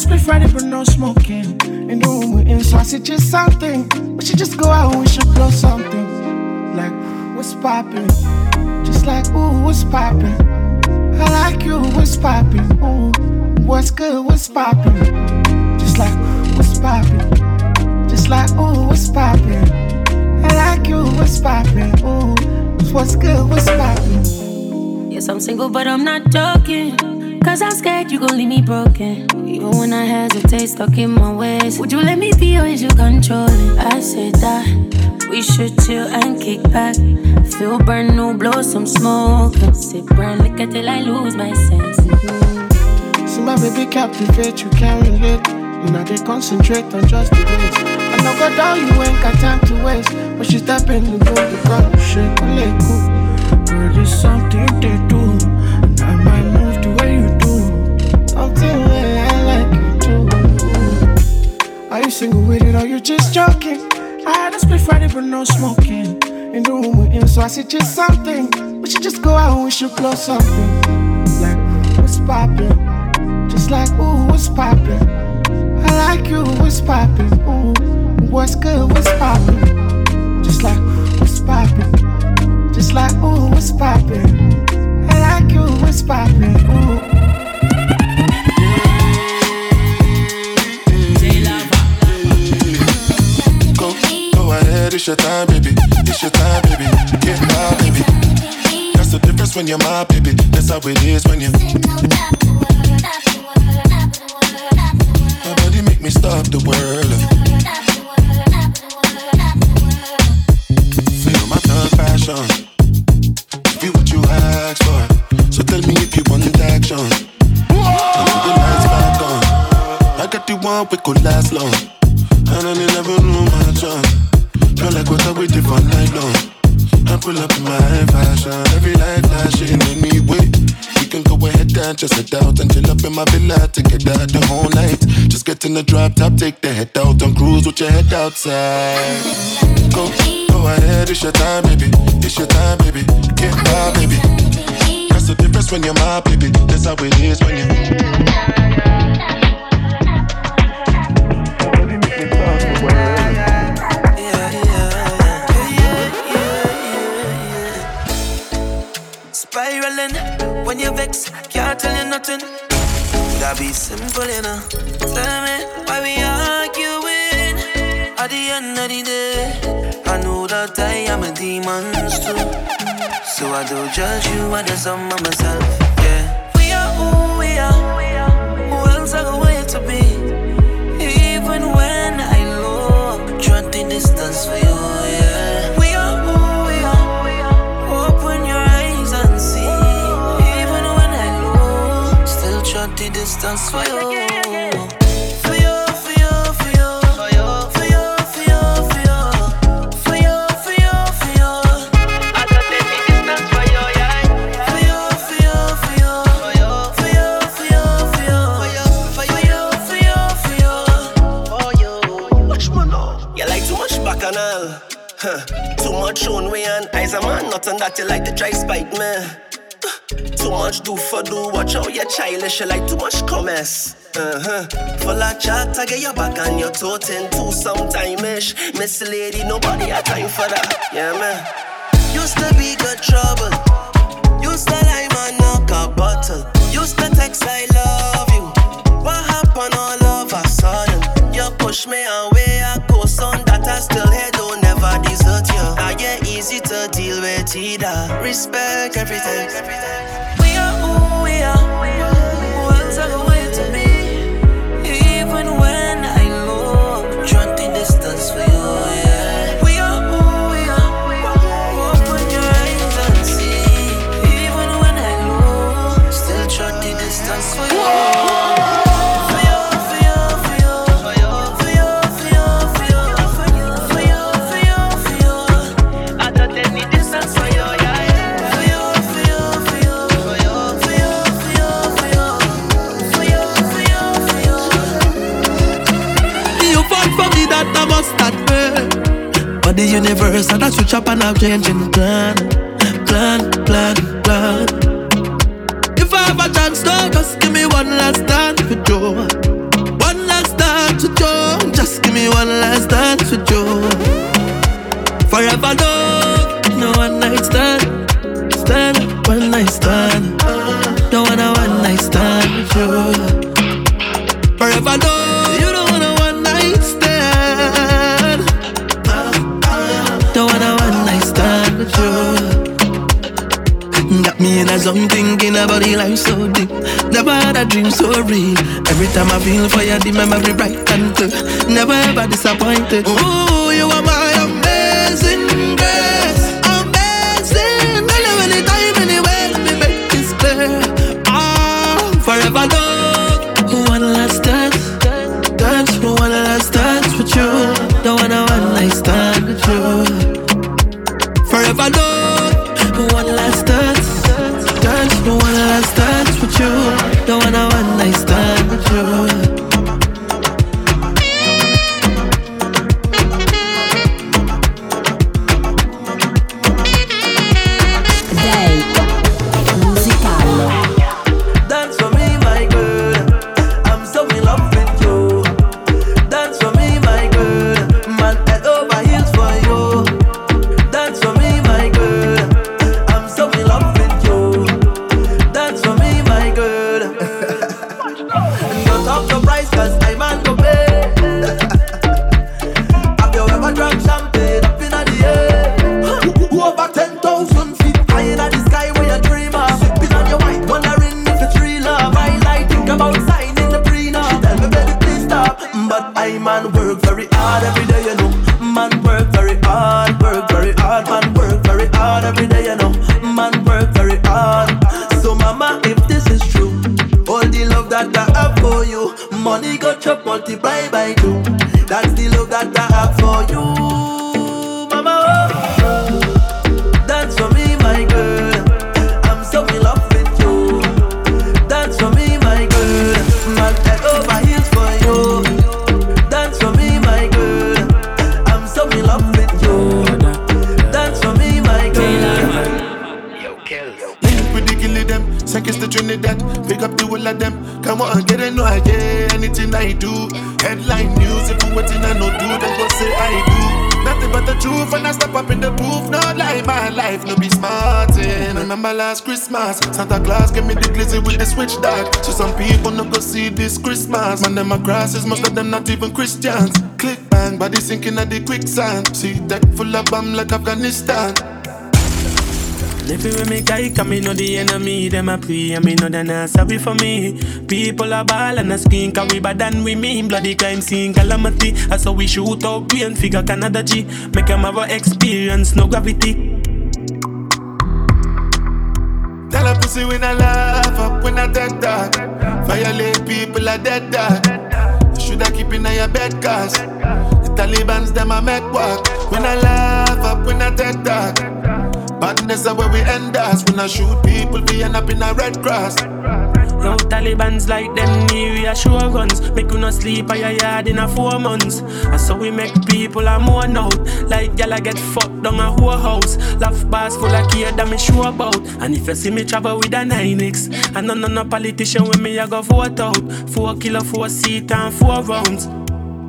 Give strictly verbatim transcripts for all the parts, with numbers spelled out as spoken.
split Friday but no smoking. And the room we're in, so I suggest something. We should just go out and we should blow something. Like, what's poppin'? Just like, ooh, what's poppin'? I like you, what's poppin'? Ooh, what's good, what's poppin'? Just like, what's poppin'? Just like, ooh, what's poppin'? I like you, what's poppin'? Ooh, what's good, what's poppin'? Yes, I'm single but I'm not joking, 'cause I'm scared you gon' leave me broken. Even when I hesitate, stuck in my ways. Would you let me be or is you controlling? I said that we should chill and kick back. Feel brand new, blow some smoke. Sip brand liquor till I lose my sense. Mm-hmm. See my baby captivate, you can't relate. You know they concentrate on just the days. I know go down, you ain't got time to waste. When she step in the room, you gotta shake a leg, cool. Girl, it's something they do. And I might move the way you do. Something way I like you too. Are you single with it or you just joking? I had a split Friday but no smoking. In the room we're in, so I suggest something. We should just go out and we should blow something. Like, what's poppin'? Just like, ooh, what's poppin'? I like you, what's poppin'? Ooh, what's good, what's poppin'? Just like, what's poppin'? Just like, ooh, what's poppin'? I like you, what's poppin'? Ooh. It's your time, baby. It's your time, baby. Get my baby. That's the difference when you're my baby. That's how it is when you. My body make me stop the world. Feel my thug passion. Give you what you ask for. So tell me if you want action. I put the lights back on. I got the one we could last long. And I never knew my chance. Feel like what I waited for night long. I pull up in my fashion. Every light flashing in any way. We can go ahead and just head out and chill up in my villa together the whole night. Just get in the drop top, take the head out and cruise with your head outside. Go, go ahead, it's your time, baby. It's your time, baby. Get by, baby. That's the difference when you're my baby. That's how it is when you. When you vex, can't tell you nothing. Gotta be simple, you know. Tell me why we arguing at the end of the day. I know that I am a demon too, so I don't judge you, I just am myself. Yeah, we are who we are. Who else I go wait to be? Even when I know I'm trying to distance for you. Yeah, we are who we are. Open your eyes and see. Short the distance for you, for you, for you, for you, for you, for you, for you, for you, for you, for you, for you. I got the distance for you, yeah. For you, for you, for you, for you, for you, for you, for you, for you, for you, for you. Oh yo, much more now. You like too much bacchanal, huh? Too much own way and eyes a man. Nothing that you like to try spite me. Too much do for do, watch how you're childish, you like too much commerce. Uh-huh. Full of chat, I get your back and your toes in too sometime-ish. Miss lady, nobody had time for that. Yeah, man. Used to be good trouble. Used to lie, man, knock a bottle. Used to text, I love you. What happened all of a sudden? You push me away, I go son that I still here, don't ever desert you. I get easy to deal with either. Respect everything. We are who we are. Who else are the way to be? Even when I know I'm trying to distance for you, yeah. We are who we are. Open your eyes and see. Even when I know, still trying to distance for you. But the universe and I switch up and I'm changing plan, plan, plan, plan. If I have a chance, though, just give me one last time. If you do, I've alone. You don't wanna one night stand. Don't wanna one night stand with you. Got me in a zone thinking about the life so deep. Never had a dream so real. Every time I feel for you, the memory bright and clear. Never ever disappointed. Ooh, you are my amazing grace, amazing. I love any time, anywhere, me make this clear. Ah, oh, forever love. One last dance, dance for one last dance with you. Don't wanna one night stand with you. Forever love. One last dance, dance for one last dance with you. Don't wanna one night stand with you. Santa Claus gave me the glizzy with the switch dog. So some people no go see this Christmas. Man, them a crosses, most of them not even Christians. Click bang, body sinking at the quicksand. See tech full of bomb like Afghanistan. Living with me guy, cause me know the enemy. Them a pray and me know they not sorry for me. People a ball and a skin, cause we bad than we mean. Bloody crime scene calamity. I saw we shoot out green figure Canada G. Make them have a experience, no gravity. Tell a pussy when I laugh up, when I dead dog. Violate people are dead dog. You shoulda keep in your bed cause the Taliban's them a make work. When I laugh up, when I dead dog. Badness are where we end us. When I shoot people, we end up in a red cross. No Taliban's like them new reassure guns. Make you no sleep at your yard in a four months. And so we make people a mourn out. Like y'all get fucked down a whole house. Laugh bars full of care that me sure about. And if you see me travel with a nine X, and no no no politician with me I go vote out. Four killer, four seat and four rounds.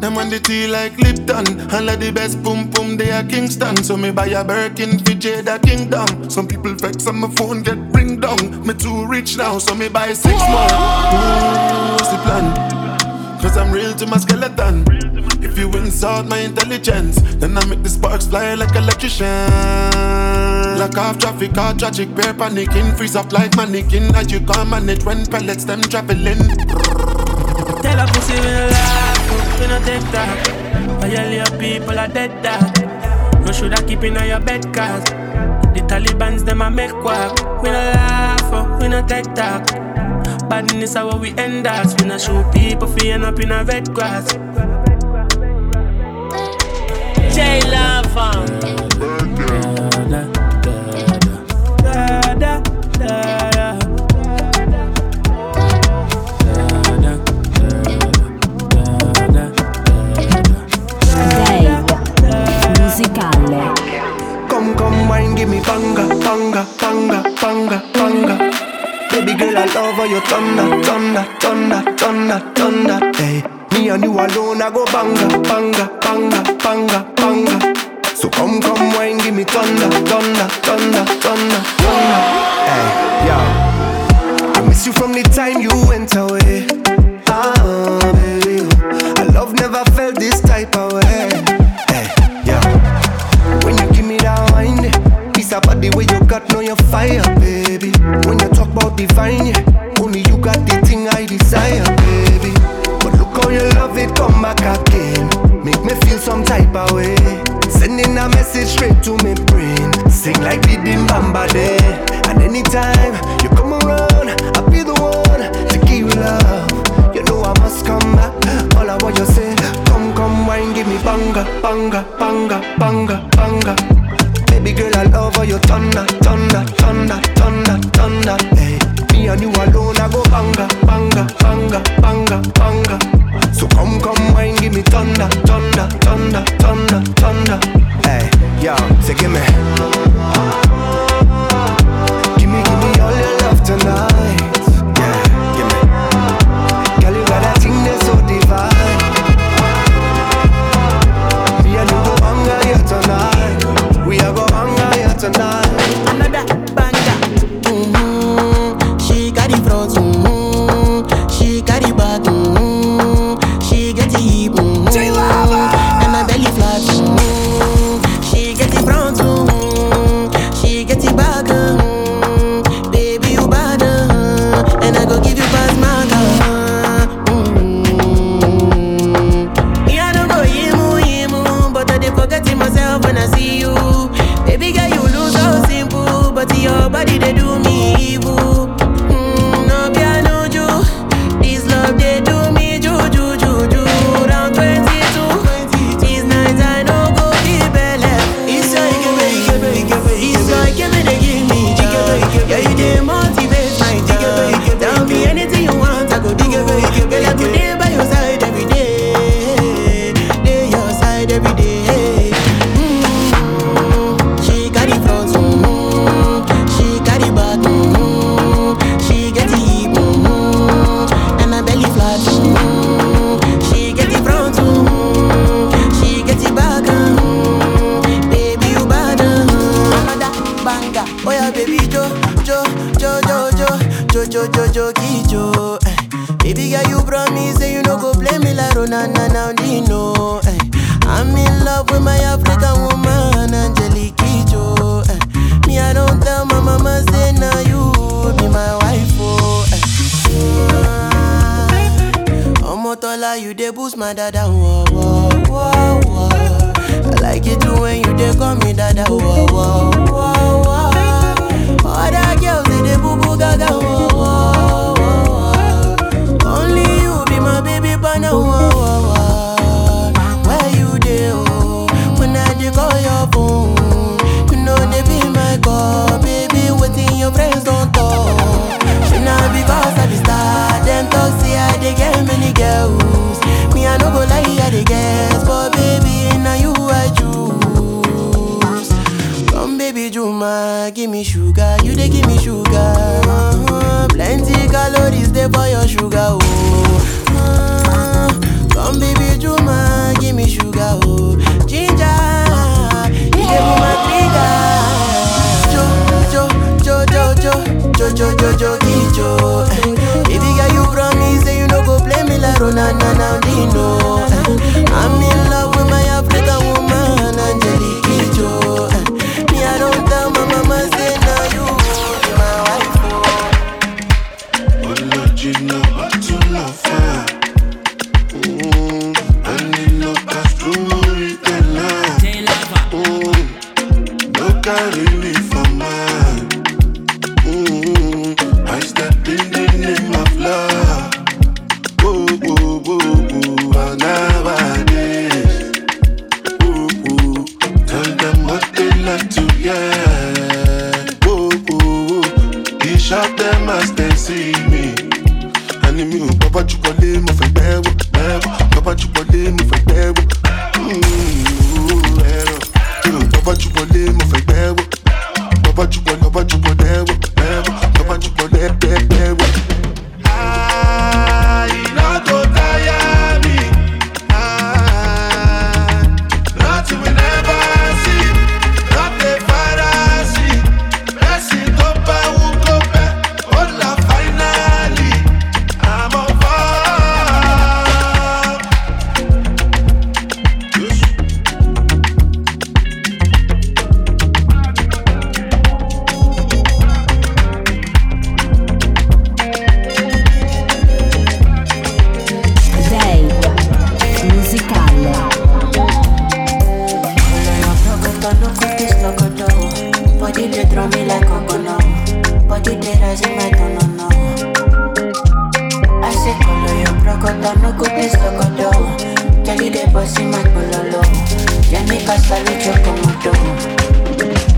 Them on the tea like Lipton. All of the best boom boom they are Kingston. So me buy a Birkin for Jada Kingdom. Some people vex on my phone get ring down. Me too rich now so me buy six more. What's the plan? Cause I'm real to my skeleton. If you insult my intelligence, then I make the sparks fly like electrician. Lock off traffic, all tragic, bear panicking. Freeze up like mannequin. As you can't manage when pellets them traveling. Tell a pussy will lie. We no take that. Violate people are dead that. No shoulda keep in your bed cause the Taliban's them a make quack. We no laugh, we no take that. Badness are where we end us. We no show people fi end up in a red grass. J-Lava. Da da da da da. Come, come, wine, give me conga, conga, conga, conga, conga. Baby girl, I love how you thunder, thunder, thunder, thunder, thunder. Hey, me and you alone, I go banga, banga, banga, banga, banga. So come, come, wine, give me thunder, thunder, thunder, thunder, thunder. Hey, yo, I miss you from the time you went away. Ah, baby. love it come back again. Make me feel some type of way. Sending a message straight to me brain. Sing like the Dimbamba day. And anytime you come around, I'll be the one to give you love. You know I must come back. All I want you say, come, come, wine, give me banga, banga, banga, banga, banga. Baby girl, I love all your thunder, thunder, thunder, thunder, thunder. Hey, me and you alone, I go banga, banga, banga, banga, banga. So come, come, wine, give me thunder, thunder, thunder, thunder, thunder. Hey, yo, say give me. Give me, give me all your love tonight. Yeah, give me. Girl, you got that thing that's so divine. Me and you go hunger here tonight. We are go hunger here tonight. Another banga. Mm-hmm. She got the front, mm-hmm. She got the back, mm-hmm. J-Lava. And my belly flat, mm-hmm. She get it brown too, mm-hmm. She get it back, mm-hmm. Baby you bad, uh-huh. And I go give you pass my car, mm-hmm. Me I don't go yimu yimu, but I dey forgetting myself when I see you. Baby girl you look so simple, but your body they do me evil. Mm, no piano you, this love they do. Yeah, you dey motivate my girl. Tell me anything you want, I go do. Girl, I go dey by your side every day. Dey your side every day. Mm-hmm. She got it front, mm-hmm. She got it back, mm-hmm. She get it, mm-hmm. And my belly flat, mm-hmm. She get it front, mm-hmm. She get it back, mm-hmm. Baby you bad, mm-hmm. Mama banga, oh yeah baby Joe. Jo, jo, jo, jo, jo, jo, jo, jo, jo, eh. Baby girl, you promise say you no go play me like Ronana now, Dino, eh. I'm in love with my African woman, Angelique Kijo, eh. Me, I don't tell my mama, say now nah, you be my wife, oh, eh. Omotola, you dey boost my dada, whoa, whoa, whoa, whoa. I like it too when you dey call me dada, whoa, whoa, whoa, whoa. Other girls say they boo boo gaga, whoa, whoa, whoa. Only you be my baby partner, whoa, whoa, whoa. Where you dey, oh? When I dey call your phone, you know they be my call. Baby, wetin your friends don't talk. She not because I be star, them talk say I dey get many girls. Me I no go lie, I dey guess, but baby now you I choose. Come baby Juma, give me sugar, you dey give me sugar, uh-huh. Plenty calories dey for your sugar, oh, uh-huh. Come baby Juma, give me sugar, oh. Ginger, you dey pull my trigger. Jo, jo, jo, jo, jo, jo, jo, jo, jo, jo, jo. Baby girl you promise say you no go play me like Ronana now, Dino. I'm in love with my African woman, Angelique Kijo. I don't tell my mama, say now you be my wife, oh. Oh Lord, you know how to love her. Mm-hmm. And you know that's true, you can lie. Mm-hmm. No carry me for mine. Mm-hmm. I stepped in the name of love. Boo, boo, boo, boo. And nowadays Simad Bololo. Ya mi casa lucho como tú.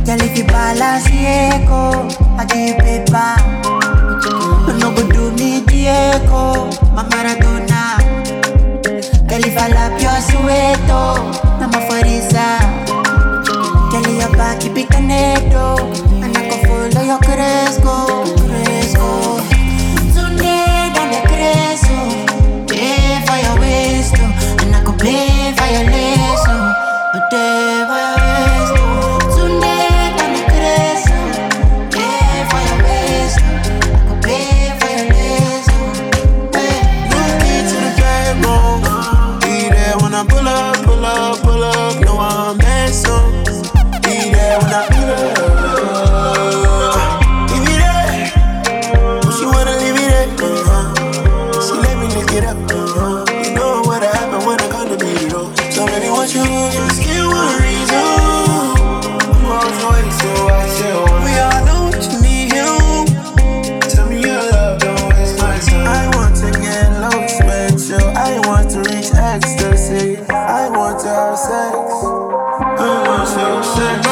Girl, if you balance echo, I give paper. You no go do me the echo, my Maradona. Girl, if I lap your sueto, I'm a Farisa. Girl, your back, you pick a needle, and I can follow your Cresco, Cresco. Sunday, then the Cresco, pay for your waste, and I can pay for your lesson, but pay for your waste. Sunday, then the Cresco, pay for your waste, I can pay for your lesson, hey. You need to the table, be there when I pull up, pull up, pull up, no I'm messing. When I be there, give me that. She wanna leave me there, uh-huh. She let me just get up, uh-huh. You know what happened when I got to be though. So many want you, just give one reason. You always wait, so I tell. We all know what you need, you. Tell me your love, don't waste my time. I want to get love special. I want to reach ecstasy. I want to have sex. I want to have sex.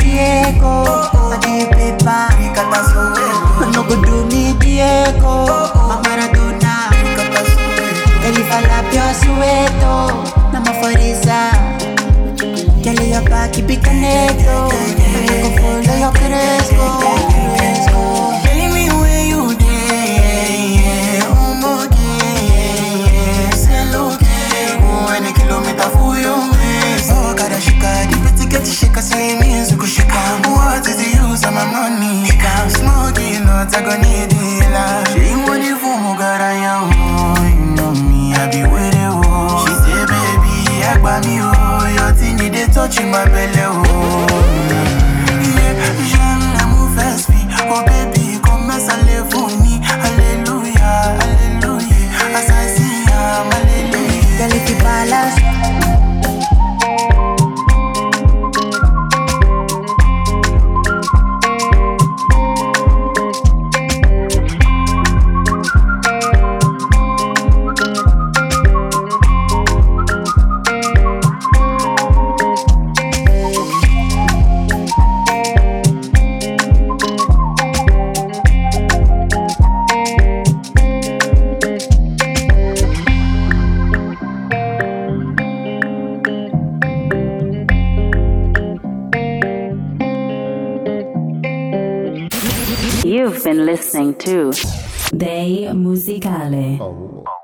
Diego, I didn't play back. I no go do me Diego, my Maradona. Girl, if I lap your sueto, I'm a Farisa. Girl, your back, you be connected. I go follow your Cresco, Cresco. Tell me where you dey, oh my day. Say look, oh, any kilometer for you, miss. Oh, gotta sugar, you better get the shaker, say me. What is the use of my money? I'm smoking, not I gon' need it. She money for me, got I am. You know me, I be with you. She say, baby, I buy me, oh. Your thing, they touching my belly, oh. Yeah, j'aime l'amour fespi. Oh, baby, come mess and live for me. Hallelujah, hallelujah. As I see, I'm hallelujah. Girl, if you balance. You've been listening to Dei Musicale. Oh.